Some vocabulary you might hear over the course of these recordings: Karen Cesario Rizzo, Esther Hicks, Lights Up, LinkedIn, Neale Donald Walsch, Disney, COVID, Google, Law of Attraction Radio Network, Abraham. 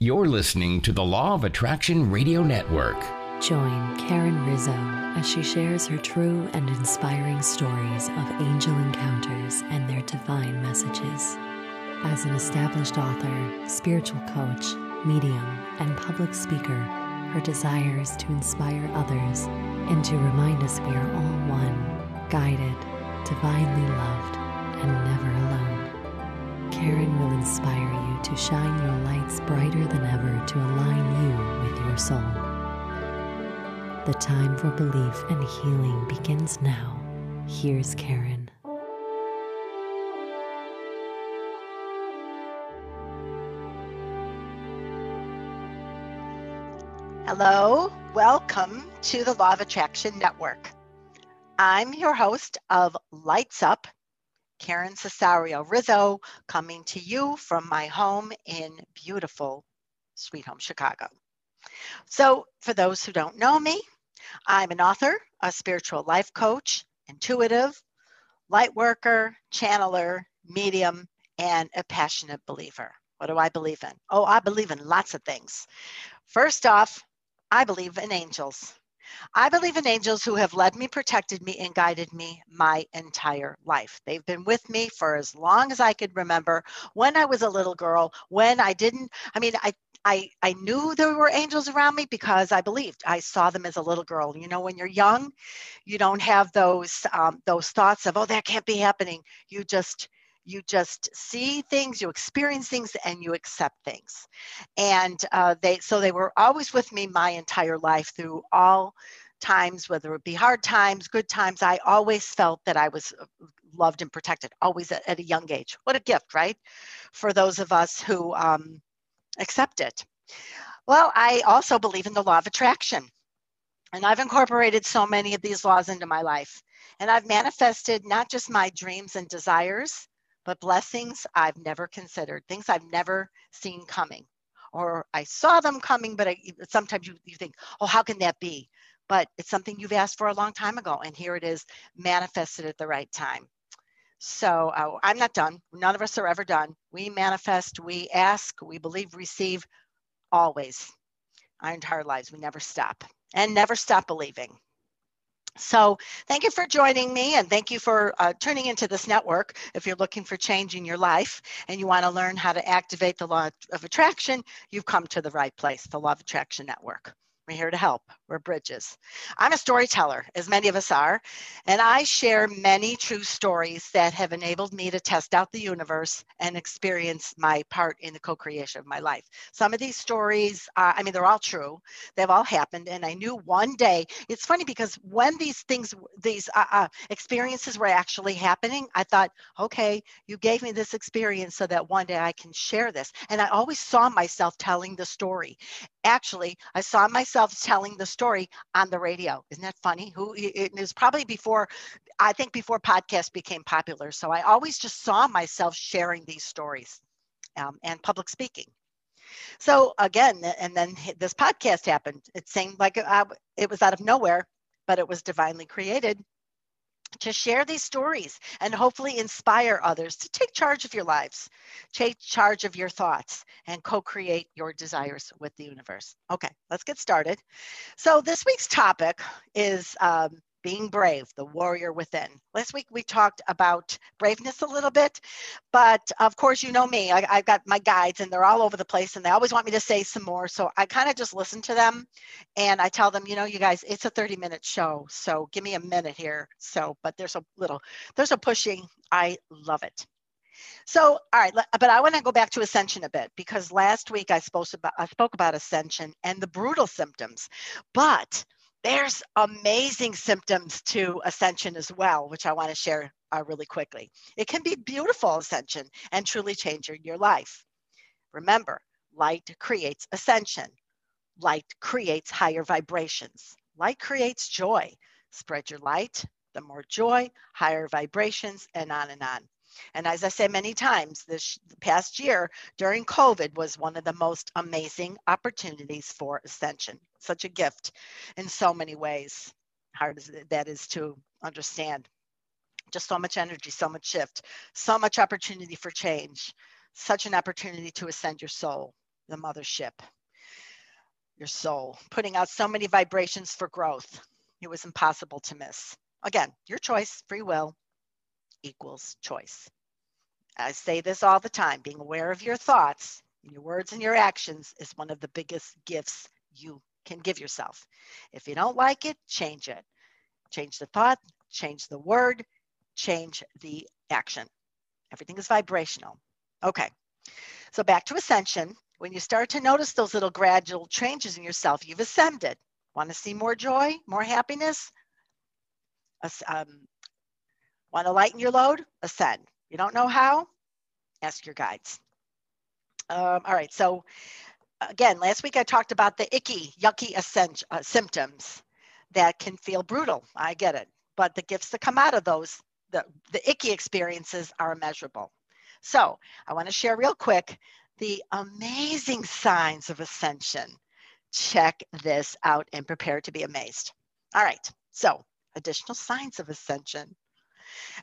You're listening to the Law of Attraction Radio Network. Join Karen Rizzo as she shares her true and inspiring stories of angel encounters and their divine messages. As an established author, spiritual coach, medium, and public speaker, her desire is to inspire others and to remind us we are all one, guided, divinely loved, and never alone. Karen will inspire you to shine your lights brighter than ever to align you with your soul. The time for belief and healing begins now. Here's Karen. Hello, welcome to the Law of Attraction Network. I'm your host of Lights Up, Karen Cesario Rizzo, coming to you from my home in beautiful, sweet home, Chicago. So for those who don't know me, I'm an author, a spiritual life coach, intuitive, light worker, channeler, medium, and a passionate believer. What do I believe in? Oh, I believe in lots of things. First off, I believe in angels. I believe in angels who have led me, protected me, and guided me my entire life. They've been with me for as long as I could remember, when I was a little girl, when I didn't. I mean, I knew there were angels around me because I believed. I saw them as a little girl. You know, when you're young, you don't have those thoughts of, oh, that can't be happening. You just see things, you experience things, and you accept things. And they were always with me my entire life through all times, whether it be hard times, good times. I always felt that I was loved and protected, always at a young age. What a gift, right? For those of us who accept it. Well, I also believe in the Law of Attraction. And I've incorporated so many of these laws into my life. And I've manifested not just my dreams and desires, but blessings I've never considered, things I've never seen coming. Or I saw them coming, but sometimes you think, oh, how can that be? But it's something you've asked for a long time ago, and here it is manifested at the right time. So I'm not done. None of us are ever done. We manifest, we ask, we believe, receive, always. Our entire lives, we never stop, and never stop believing. So thank you for joining me, and thank you for tuning into this network. If you're looking for change in your life and you want to learn how to activate the Law of Attraction, you've come to the right place, the Law of Attraction Network. We're here to help. We're bridges. I'm a storyteller, as many of us are, and I share many true stories that have enabled me to test out the universe and experience my part in the co-creation of my life. Some of these stories, they're all true. They've all happened, and I knew one day. It's funny because when these experiences were actually happening, I thought, okay, you gave me this experience so that one day I can share this. And I always saw myself telling the story. Actually, I saw myself telling the story on the radio. Isn't that funny? It was probably before podcasts became popular. So I always just saw myself sharing these stories and public speaking. So again, and then this podcast happened. It seemed like it was out of nowhere, but it was divinely created to share these stories and hopefully inspire others to take charge of your lives, take charge of your thoughts, and co-create your desires with the universe. Okay, let's get started. So this week's topic is being brave, the warrior within. Last week we talked about braveness a little bit, but of course you know me. I've got my guides and they're all over the place and they always want me to say some more. So I kind of just listen to them and I tell them, you know, you guys, it's a 30-minute show. So give me a minute here. But there's a pushing. I love it. So, all right, but I want to go back to ascension a bit because last week I spoke about ascension and the brutal symptoms, but there's amazing symptoms to ascension as well, which I want to share really quickly. It can be beautiful ascension and truly change your life. Remember, light creates ascension. Light creates higher vibrations. Light creates joy. Spread your light, the more joy, higher vibrations, and on and on. And as I say many times, this past year during COVID was one of the most amazing opportunities for ascension. Such a gift in so many ways. Hard as that is to understand. Just so much energy, so much shift, so much opportunity for change, such an opportunity to ascend your soul. the mothership, your soul, putting out so many vibrations for growth. It was impossible to miss. Again, your choice, free will equals choice. I say this all the time, being aware of your thoughts, your words and your actions is one of the biggest gifts you can give yourself. If you don't like it, change it. Change the thought, change the word, change the action. Everything is vibrational. Okay, so back to ascension. When you start to notice those little gradual changes in yourself, you've ascended. Want to see more joy, more happiness? Want to lighten your load? Ascend. You don't know how? Ask your guides. All right, so again, last week I talked about the icky, yucky symptoms that can feel brutal. I get it. But the gifts that come out of those, the icky experiences are immeasurable. So I want to share real quick the amazing signs of ascension. Check this out and prepare to be amazed. All right, so additional signs of ascension.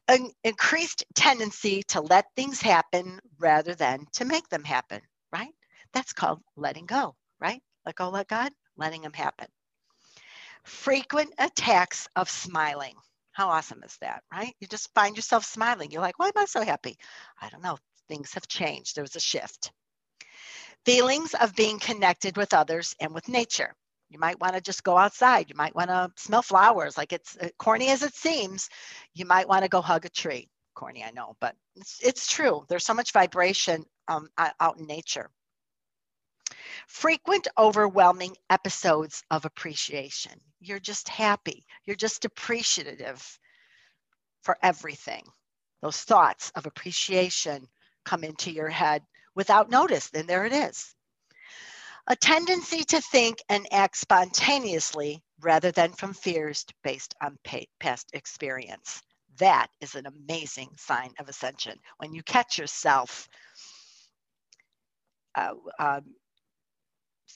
An increased tendency to let things happen rather than to make them happen, right? That's called letting go, right? Let go, let God, letting them happen. Frequent attacks of smiling. How awesome is that, right? You just find yourself smiling. You're like, why am I so happy? I don't know. Things have changed. There was a shift. Feelings of being connected with others and with nature. You might want to just go outside. You might want to smell flowers. Like, it's corny as it seems. You might want to go hug a tree. Corny, I know, but it's true. There's so much vibration out in nature. Frequent, overwhelming episodes of appreciation. You're just happy. You're just appreciative for everything. Those thoughts of appreciation come into your head without notice. Then there it is. A tendency to think and act spontaneously rather than from fears based on past experience. That is an amazing sign of ascension. When you catch yourself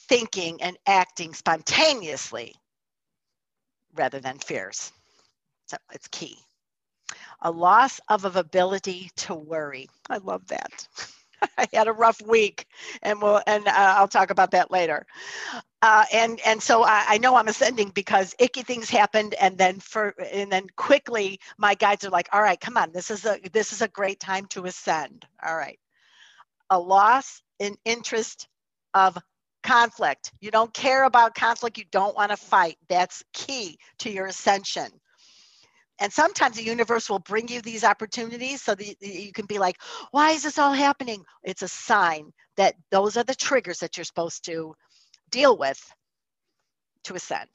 thinking and acting spontaneously rather than fears. So it's key. A loss of ability to worry. I love that. I had a rough week, and I'll talk about that later. And so I know I'm ascending because icky things happened, and then quickly my guides are like, all right, come on, this is a great time to ascend. All right, a loss in interest of conflict. You don't care about conflict. You don't want to fight. That's key to your ascension. And sometimes the universe will bring you these opportunities so that you can be like, why is this all happening? It's a sign that those are the triggers that you're supposed to deal with to ascend.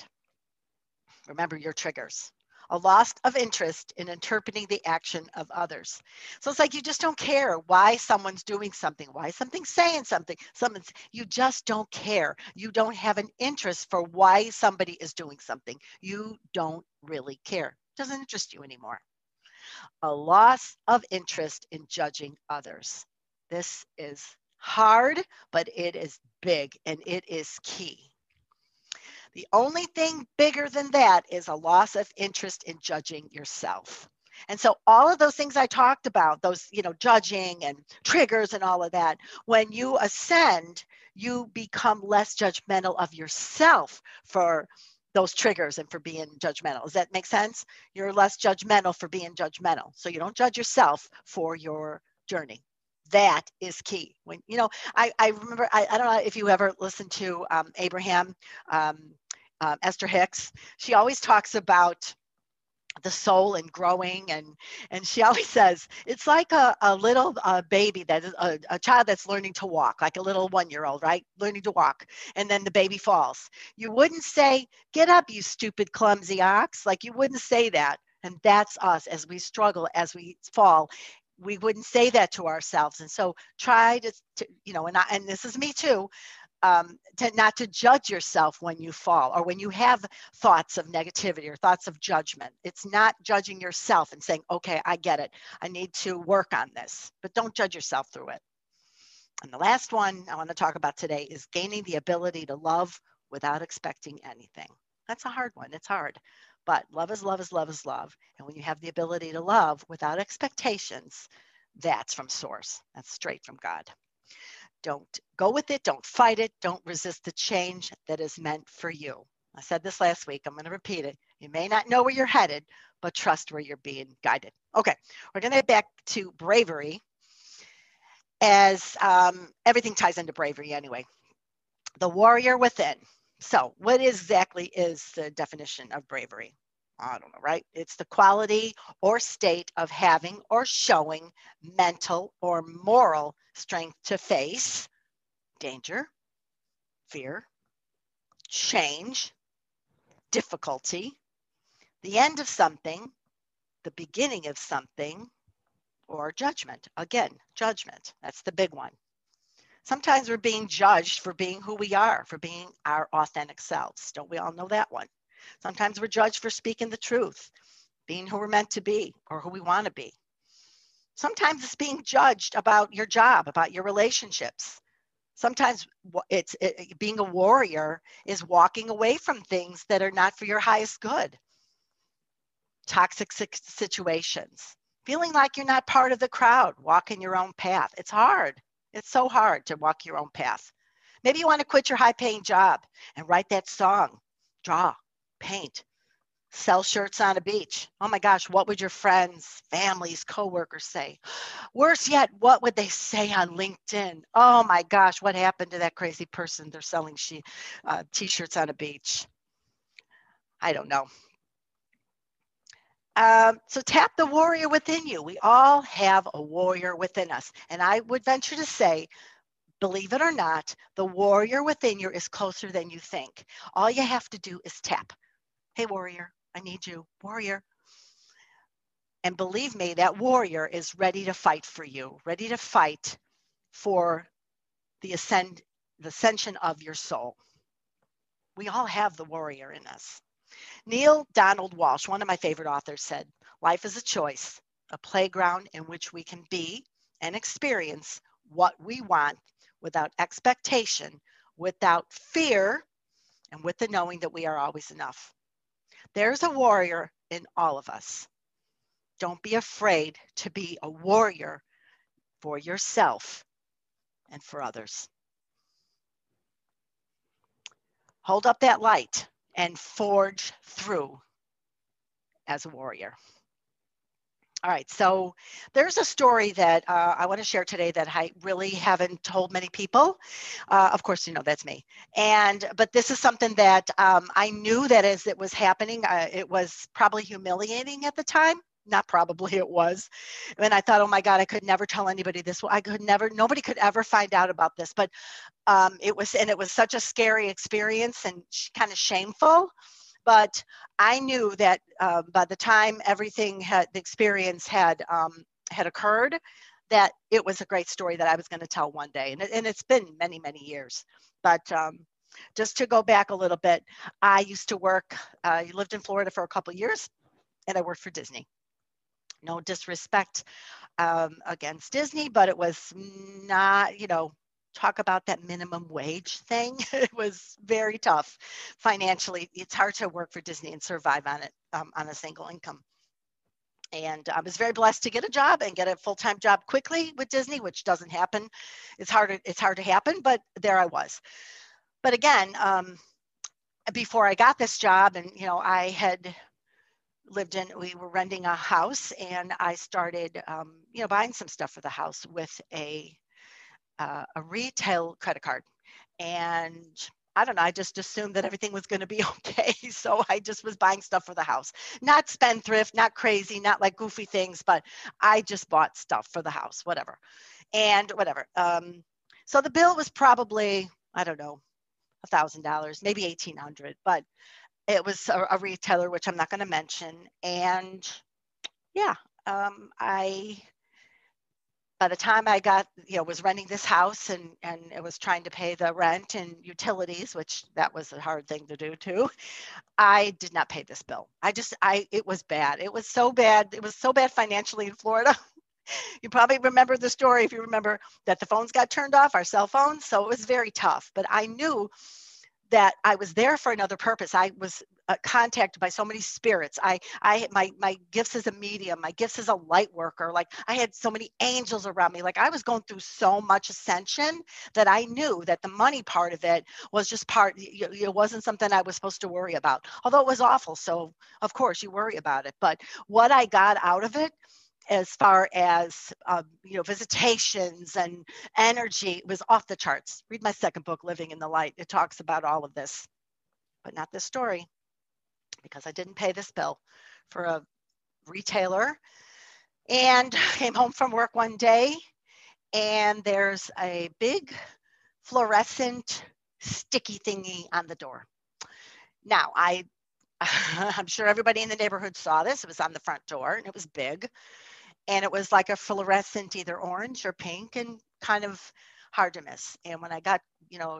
Remember your triggers. A loss of interest in interpreting the action of others. So it's like you just don't care why someone's doing something, why something's saying something. You just don't care. You don't have an interest for why somebody is doing something. You don't really care. It doesn't interest you anymore. A loss of interest in judging others. This is hard, but it is big and it is key. The only thing bigger than that is a loss of interest in judging yourself. And so all of those things I talked about, those, judging and triggers and all of that, when you ascend, you become less judgmental of yourself for those triggers and for being judgmental. Does that make sense? You're less judgmental for being judgmental. So you don't judge yourself for your journey. That is key. When, I remember, I don't know if you ever listened to Abraham, Esther Hicks. She always talks about the soul and growing, and she always says it's like a little baby that is a child that's learning to walk, like a little 1-year-old, right? Learning to walk, and then the baby falls. You wouldn't say, "Get up, you stupid clumsy ox." Like, you wouldn't say that. And that's us as we struggle, as we fall. We wouldn't say that to ourselves. And so try to this is me too, to not to judge yourself when you fall or when you have thoughts of negativity or thoughts of judgment. It's not judging yourself and saying, okay, I get it. I need to work on this, but don't judge yourself through it. And the last one I want to talk about today is gaining the ability to love without expecting anything. That's a hard one. It's hard. But love is love is love is love. And when you have the ability to love without expectations, that's from source. That's straight from God. Don't go with it. Don't fight it. Don't resist the change that is meant for you. I said this last week. I'm going to repeat it. You may not know where you're headed, but trust where you're being guided. Okay, we're going to get back to bravery, as everything ties into bravery anyway. The warrior within. So what exactly is the definition of bravery? I don't know, right? It's the quality or state of having or showing mental or moral strength to face danger, fear, change, difficulty, the end of something, the beginning of something, or judgment. Again, judgment. That's the big one. Sometimes we're being judged for being who we are, for being our authentic selves. Don't we all know that one? Sometimes we're judged for speaking the truth, being who we're meant to be or who we want to be. Sometimes it's being judged about your job, about your relationships. Sometimes it's being a warrior is walking away from things that are not for your highest good. Toxic situations, feeling like you're not part of the crowd, walking your own path. It's hard. It's so hard to walk your own path. Maybe you want to quit your high-paying job and write that song, draw, paint, sell shirts on a beach. Oh my gosh, what would your friends, families, coworkers say? Worse yet, what would they say on LinkedIn? Oh my gosh, what happened to that crazy person? They're selling t-shirts on a beach. I don't know. So tap the warrior within you. We all have a warrior within us. And I would venture to say, believe it or not, the warrior within you is closer than you think. All you have to do is tap. Hey, warrior, I need you, warrior. And believe me, that warrior is ready to fight for you, ready to fight for the ascension of your soul. We all have the warrior in us. Neale Donald Walsch, one of my favorite authors, said, "Life is a choice, a playground in which we can be and experience what we want without expectation, without fear, and with the knowing that we are always enough." There's a warrior in all of us. Don't be afraid to be a warrior for yourself and for others. Hold up that light and forge through as a warrior. All right, so there's a story that I want to share today that I really haven't told many people. Of course, you know, that's me. But this is something that I knew that as it was happening, it was probably humiliating at the time. Not probably, it was. And I thought, oh my God, I could never tell anybody this. I could never, nobody could ever find out about this. But it was such a scary experience and kind of shameful. But I knew that by the time the experience had occurred, that it was a great story that I was going to tell one day. And it's been many, many years. But just to go back a little bit, I used to work, I lived in Florida for a couple of years, and I worked for Disney. No disrespect against Disney, but it was not, you know, talk about that minimum wage thing. It was very tough financially. It's hard to work for Disney and survive on it on a single income. And I was very blessed to get a job and get a full-time job quickly with Disney, which doesn't happen. It's hard to happen, but there I was. But again, before I got this job, and you know, I had lived in, we were renting a house, and I started, you know, buying some stuff for the house with a retail credit card. And I don't know, I just assumed that everything was going to be okay. So I just was buying stuff for the house, not spendthrift, not crazy, not like goofy things, but I just bought stuff for the house, whatever. And whatever. So the bill was probably, I don't know, $1,000, maybe $1,800, but it was a retailer, which I'm not going to mention. And yeah, by the time I got, you know, was renting this house and it was trying to pay the rent and utilities, which that was a hard thing to do too. I did not pay this bill. It was bad. It was so bad. It was so bad financially in Florida. You probably remember the story, if you remember, that the phones got turned off, our cell phones. So it was very tough, but I knew that I was there for another purpose. I was contacted by so many spirits. My gifts as a medium, my gifts as a light worker. Like, I had so many angels around me. Like, I was going through so much ascension that I knew that the money part of it was just part, it wasn't something I was supposed to worry about, although it was awful. So of course you worry about it, but what I got out of it, as far as, visitations and energy, was off the charts. Read my second book, Living in the Light. It talks about all of this, but not this story, because I didn't pay this bill for a retailer. And came home from work one day, and there's a big fluorescent sticky thingy on the door. Now, I'm sure everybody in the neighborhood saw this. It was on the front door, and it was big. And it was like a fluorescent, either orange or pink, and kind of hard to miss. And when I got,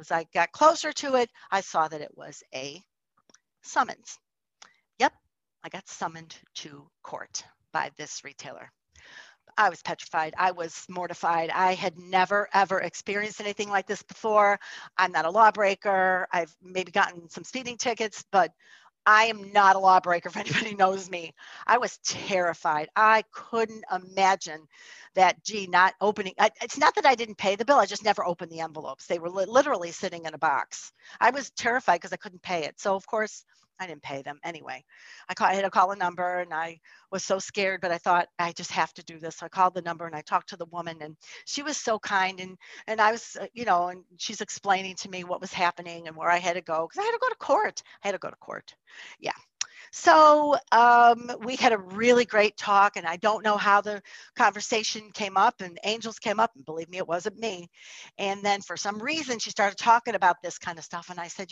as I got closer to it, I saw that it was a summons. Yep, I got summoned to court by this retailer. I was petrified. I was mortified. I had never, ever experienced anything like this before. I'm not a lawbreaker. I've maybe gotten some speeding tickets, but I am not a lawbreaker, if anybody knows me. I was terrified. I couldn't imagine that, not opening. It's not that I didn't pay the bill. I just never opened the envelopes. They were literally sitting in a box. I was terrified because I couldn't pay it. So, of course, I didn't pay them anyway. I had to call a number, and I was so scared, but I thought, I just have to do this. So I called the number, and I talked to the woman, and she was so kind. And I was, and she's explaining to me what was happening and where I had to go, because I had to go to court. Yeah. So we had a really great talk, and I don't know how the conversation came up, and angels came up, and believe me, it wasn't me. And then for some reason, she started talking about this kind of stuff. And I said,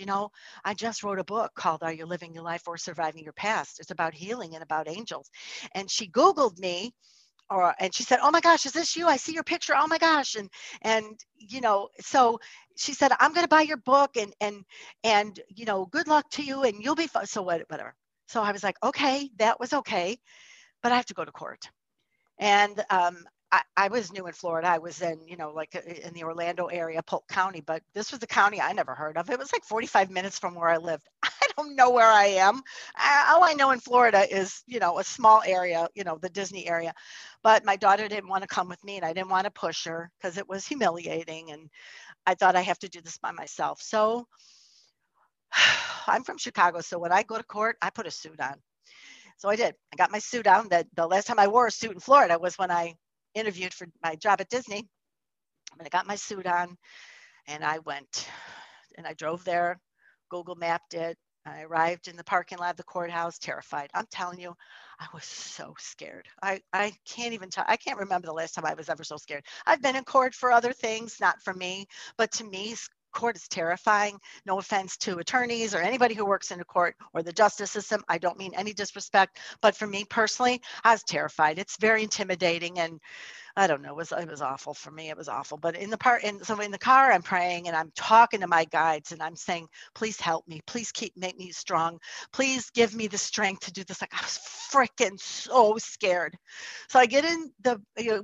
I just wrote a book called Are You Living Your Life or Surviving Your Past? It's about healing and about angels. And she Googled me, and she said, oh my gosh, is this you? I see your picture. Oh my gosh. So she said, I'm going to buy your book, and good luck to you, and you'll be fine. So whatever. So I was like, okay, that was okay, but I have to go to court. And I was new in Florida. I was in, in the Orlando area, Polk County, but this was a county I never heard of. It was like 45 minutes from where I lived. I don't know where I am. All I know in Florida is, a small area, the Disney area. But my daughter didn't want to come with me, and I didn't want to push her because it was humiliating. And I thought, I have to do this by myself. So I'm from Chicago, so when I go to court, I put a suit on. So I did. I got my suit on. That the last time I wore a suit in Florida was when I interviewed for my job at Disney. And I got my suit on, and I went, and I drove there, Google mapped it. I arrived in the parking lot of the courthouse, terrified. I'm telling you, I was so scared. I can't even tell. I can't remember the last time I was ever so scared. I've been in court for other things, not for me, but to me, court is terrifying. No offense to attorneys or anybody who works in a court or the justice system. I don't mean any disrespect, but for me personally, I was terrified. It's very intimidating, and I don't know. It was awful for me. It was awful. But in the car, I'm praying, and I'm talking to my guides, and I'm saying, please help me. Please make me strong. Please give me the strength to do this. Like, I was freaking so scared. So I get in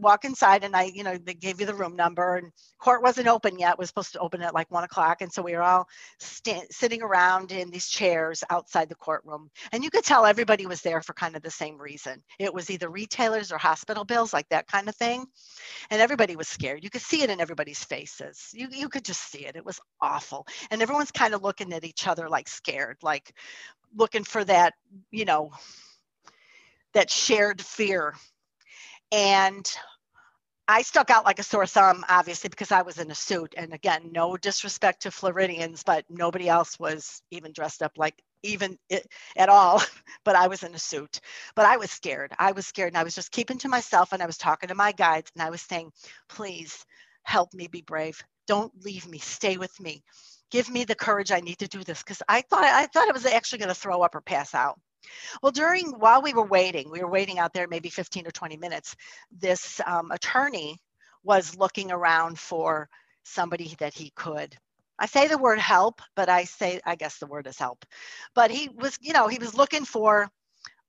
walk inside, and they gave you the room number, and court wasn't open yet. It was supposed to open at like 1 o'clock. And so we were all sitting around in these chairs outside the courtroom. And you could tell everybody was there for kind of the same reason. It was either retailers or hospital bills, like that kind of thing. And everybody was scared. You could see it in everybody's faces. You could just see it. It was awful. And everyone's kind of looking at each other, like scared, like looking for that, that shared fear. And I stuck out like a sore thumb, obviously, because I was in a suit. And again, no disrespect to Floridians, but nobody else was even dressed up like at all, but I was in a suit. But I was scared. And I was just keeping to myself, and I was talking to my guides, and I was saying, please help me be brave. Don't leave me. Stay with me. Give me the courage I need to do this, because I thought I was actually going to throw up or pass out. Well, while we were waiting out there maybe 15 or 20 minutes, this attorney was looking around for somebody that he could. I say the word help, but I guess the word is help. But he was looking for,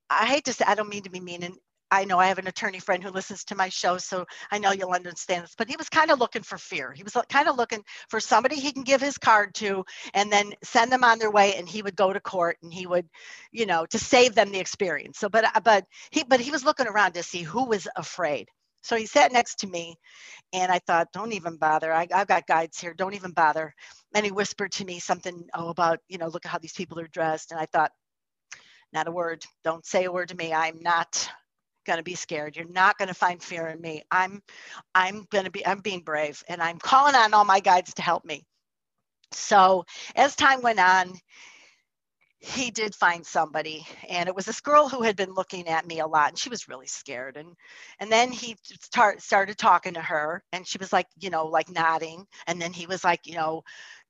I hate to say, I don't mean to be mean, and I know I have an attorney friend who listens to my show, so I know you'll understand this, but he was kind of looking for fear. He was kind of looking for somebody he can give his card to and then send them on their way, and he would go to court and he would, you know, to save them the experience. So, but he was looking around to see who was afraid. So he sat next to me and I thought, don't even bother. I've got guides here. Don't even bother. And he whispered to me something about, you know, look at how these people are dressed. And I thought, not a word. Don't say a word to me. I'm not going to be scared. You're not going to find fear in me. I'm being brave, and I'm calling on all my guides to help me. So as time went on, he did find somebody, and it was this girl who had been looking at me a lot, and she was really scared. And then he started talking to her, and she was like, you know, like nodding. And then he was like, you know,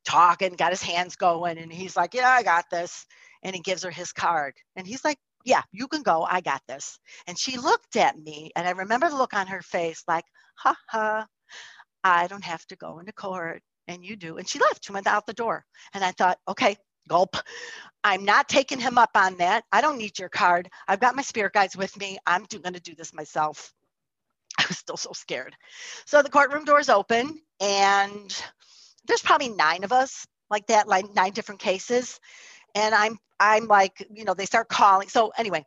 talking, got his hands going, and he's like, yeah, I got this. And he gives her his card, and he's like, yeah, you can go. I got this. And she looked at me, and I remember the look on her face like, ha ha, I don't have to go into court, and you do. And she left. She went out the door. And I thought, okay, gulp. I'm not taking him up on that. I don't need your card. I've got my spirit guides with me. I'm going to do this myself. I was still so scared. So the courtroom doors open, and there's probably 9 of us like that, like 9 different cases. And I'm like, you know, they start calling. So anyway,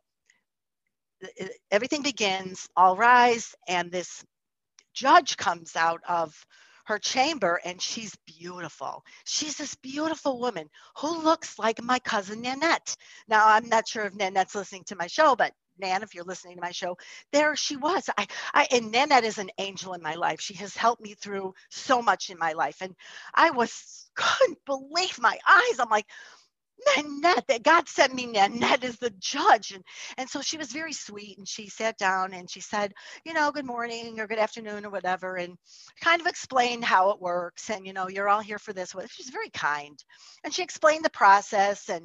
everything begins, all rise. And this judge comes out of her chamber, and she's beautiful. She's this beautiful woman who looks like my cousin Nanette. Now, I'm not sure if Nanette's listening to my show, but Nan, if you're listening to my show, there she was. And Nanette is an angel in my life. She has helped me through so much in my life. And couldn't believe my eyes. I'm like, Nanette, that God sent me Nanette is the judge. And so she was very sweet, and she sat down and she said, you know, good morning or good afternoon or whatever, and kind of explained how it works. And, you know, you're all here for this. She's very kind. And she explained the process, and,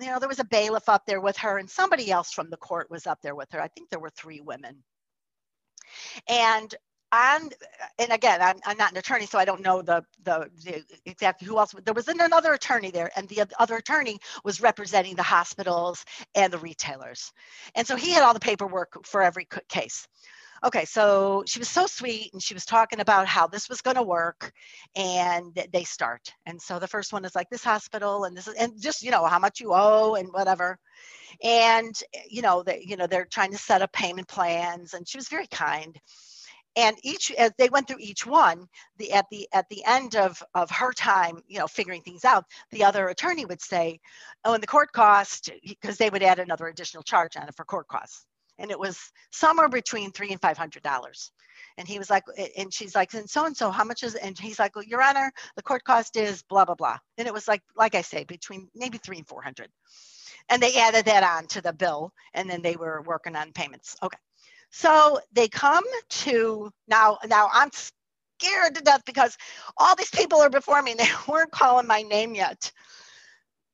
you know, there was a bailiff up there with her, and somebody else from the court was up there with her. I think there were 3 women. And again, I'm not an attorney, so I don't know the exactly who else. There was another attorney there, and the other attorney was representing the hospitals and the retailers. And so he had all the paperwork for every case. Okay, so she was so sweet, and she was talking about how this was going to work, and they start. And so the first one is like this hospital, and this is, and just, you know, how much you owe and whatever. And, you know, they're trying to set up payment plans, and she was very kind. And as they went through each one, at the end of her time, you know, figuring things out, the other attorney would say, oh, and the court cost, because they would add another additional charge on it for court costs. And it was somewhere between $300 and $500. And he was like, and she's like, and so-and-so, how much is, and he's like, well, Your Honor, the court cost is blah, blah, blah. And it was like I say, between maybe $300 and $400. And they added that on to the bill, and then they were working on payments. Okay. So they come to, now I'm scared to death because all these people are before me and they weren't calling my name yet.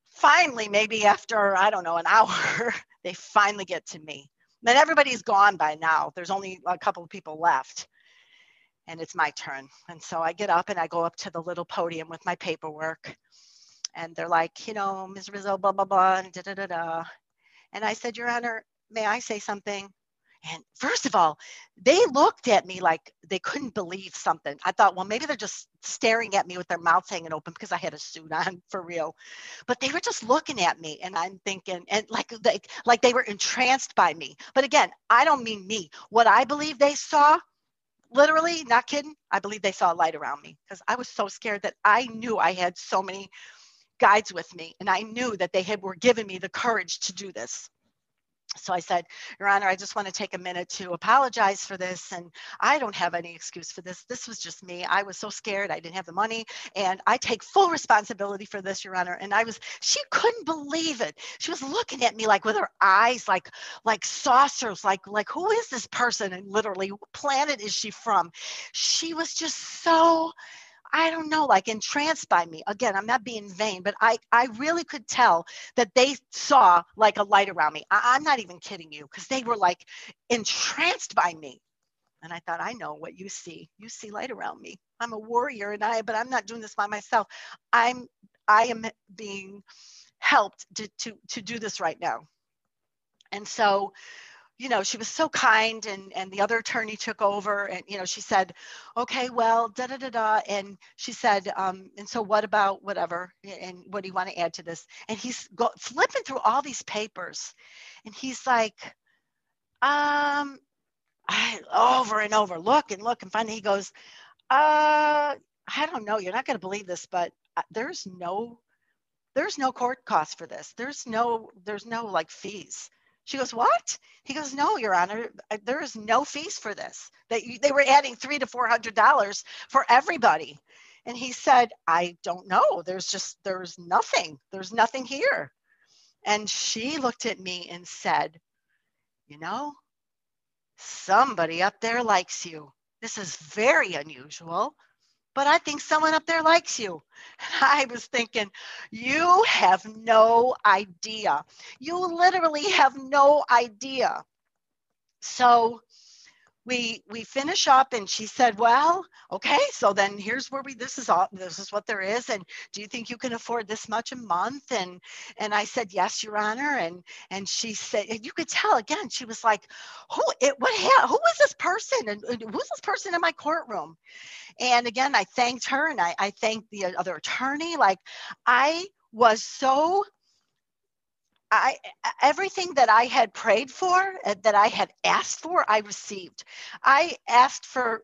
Finally, maybe after, I don't know, an hour, they finally get to me. Then everybody's gone by now. There's only a couple of people left, and it's my turn. And so I get up and I go up to the little podium with my paperwork, and they're like, you know, Ms. Rizzo, blah, blah, blah, and da, da, da, da. And I said, Your Honor, may I say something? And first of all, they looked at me like they couldn't believe something. I thought, well, maybe they're just staring at me with their mouths hanging open because I had a suit on for real. But they were just looking at me, and I'm thinking, and like they were entranced by me. But again, I don't mean me. What I believe they saw, literally, not kidding, I believe they saw a light around me because I was so scared that I knew I had so many guides with me, and I knew that they were giving me the courage to do this. So I said, Your Honor, I just want to take a minute to apologize for this. And I don't have any excuse for this. This was just me. I was so scared. I didn't have the money. And I take full responsibility for this, Your Honor. And she couldn't believe it. She was looking at me like with her eyes, like saucers, like who is this person? And literally, what planet is she from? She was just so, I don't know, like entranced by me. Again, I'm not being vain, but I really could tell that they saw like a light around me. I'm not even kidding you, because they were like entranced by me. And I thought, I know what you see. You see light around me. I'm a warrior, but I'm not doing this by myself. I am being helped to do this right now. And so you know, she was so kind, and the other attorney took over, and, you know, she said, okay, well, And she said, and so what about whatever, and what do you want to add to this? And he's flipping through all these papers, and he's like, over and over, look, and finally he goes, I don't know, you're not going to believe this, but there's no court costs for this. There's no like fees. She goes, what? He goes, no, Your Honor, there is no fees for this. They were adding $300 to $400 for everybody. And he said, I don't know. There's nothing. There's nothing here. And she looked at me and said, you know, somebody up there likes you. This is very unusual, but I think someone up there likes you. I was thinking, you have no idea. You literally have no idea. So we finish up, and she said, well, okay, so then here's where this is what there is. And do you think you can afford this much a month? And I said, yes, Your Honor. And she said, and you could tell again, she was like, who is this person? And who's this person in my courtroom? And again, I thanked her, and I thanked the other attorney. Like, I was so, everything that I had prayed for, that I had asked for, I received. I asked for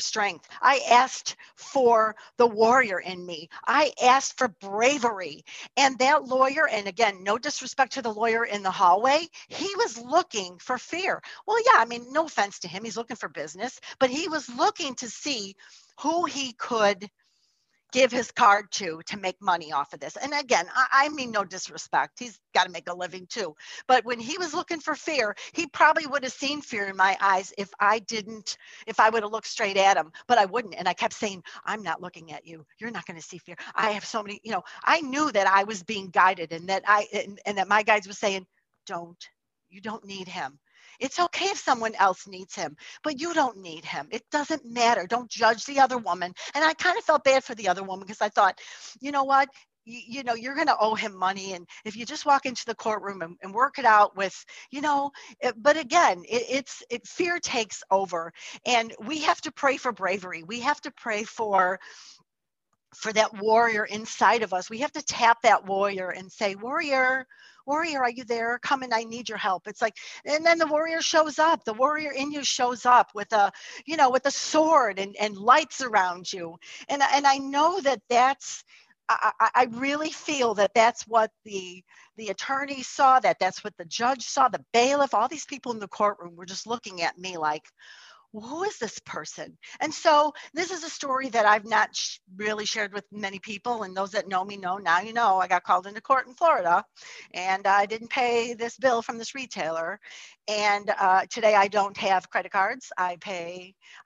strength. I asked for the warrior in me. I asked for bravery. And that lawyer, and again, no disrespect to the lawyer in the hallway, he was looking for fear. Well, yeah, I mean, no offense to him. He's looking for business, but he was looking to see who he could give his card to make money off of this. And again, I mean, no disrespect. He's got to make a living too. But when he was looking for fear, he probably would have seen fear in my eyes if I would have looked straight at him, but I wouldn't. And I kept saying, I'm not looking at you. You're not going to see fear. I have so many, you know, I knew that I was being guided, and that that my guides were saying, you don't need him. It's okay if someone else needs him, but you don't need him. It doesn't matter. Don't judge the other woman. And I kind of felt bad for the other woman, because I thought, you know what? You know, you're going to owe him money. And if you just walk into the courtroom and work it out with, you know, but again, it's fear takes over, and we have to pray for bravery. We have to pray for that warrior inside of us. We have to tap that warrior and say, warrior, are you there? Come and I need your help. It's like, and then the warrior shows up. The warrior in you shows up with a sword and lights around you. And I know that I really feel that that's what the attorney saw, that's what the judge saw, the bailiff, all these people in the courtroom were just looking at me like, who is this person? And so this is a story that I've not really shared with many people. And those that know me know, now you know, I got called into court in Florida, and I didn't pay this bill from this retailer. And today I don't have credit cards. I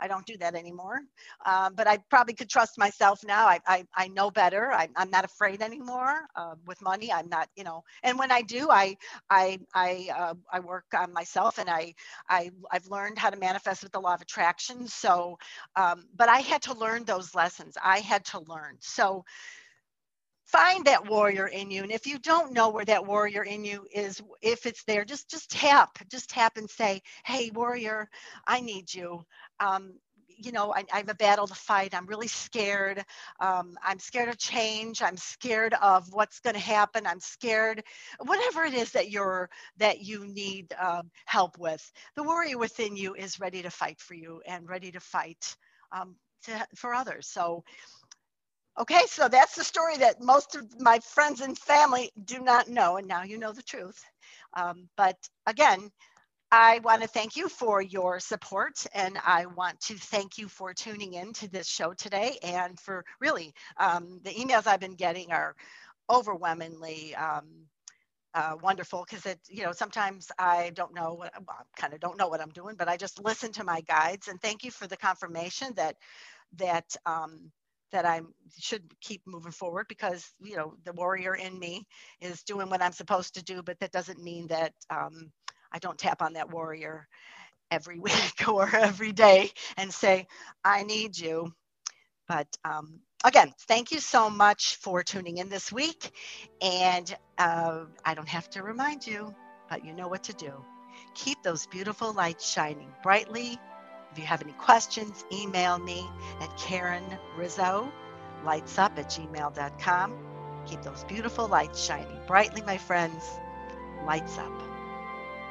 don't do that anymore. But I probably could trust myself now. I know better. I'm not afraid anymore with money. I'm not, you know, and when I do, I work on myself, and I've learned how to manifest with the law of attraction. So, but I had to learn those lessons. I had to learn. So find that warrior in you. And if you don't know where that warrior in you is, if it's there, just tap and say, hey, warrior, I need you. You know, I have a battle to fight. I'm really scared. I'm scared of change. I'm scared of what's going to happen. I'm scared, whatever it is that you need help with. The warrior within you is ready to fight for you and ready to fight for others. So, okay, so that's the story that most of my friends and family do not know, and now you know the truth. But again, I want to thank you for your support, and I want to thank you for tuning in to this show today, and for really, the emails I've been getting are overwhelmingly wonderful, because it, you know, sometimes I don't know I kind of don't know what I'm doing, but I just listen to my guides. And thank you for the confirmation that I should keep moving forward, because, you know, the warrior in me is doing what I'm supposed to do, but that doesn't mean that I don't tap on that warrior every week or every day and say, I need you. But again, thank you so much for tuning in this week. And I don't have to remind you, but you know what to do. Keep those beautiful lights shining brightly. If you have any questions, email me at KarenRizzoLightsUp@gmail.com. Keep those beautiful lights shining brightly, my friends. Lights up.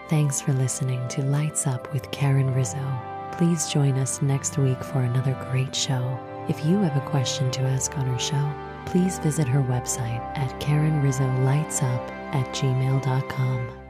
Thanks for listening to Lights Up with Karen Rizzo. Please join us next week for another great show. If you have a question to ask on her show, please visit her website at KarenRizzoLightsUp@gmail.com.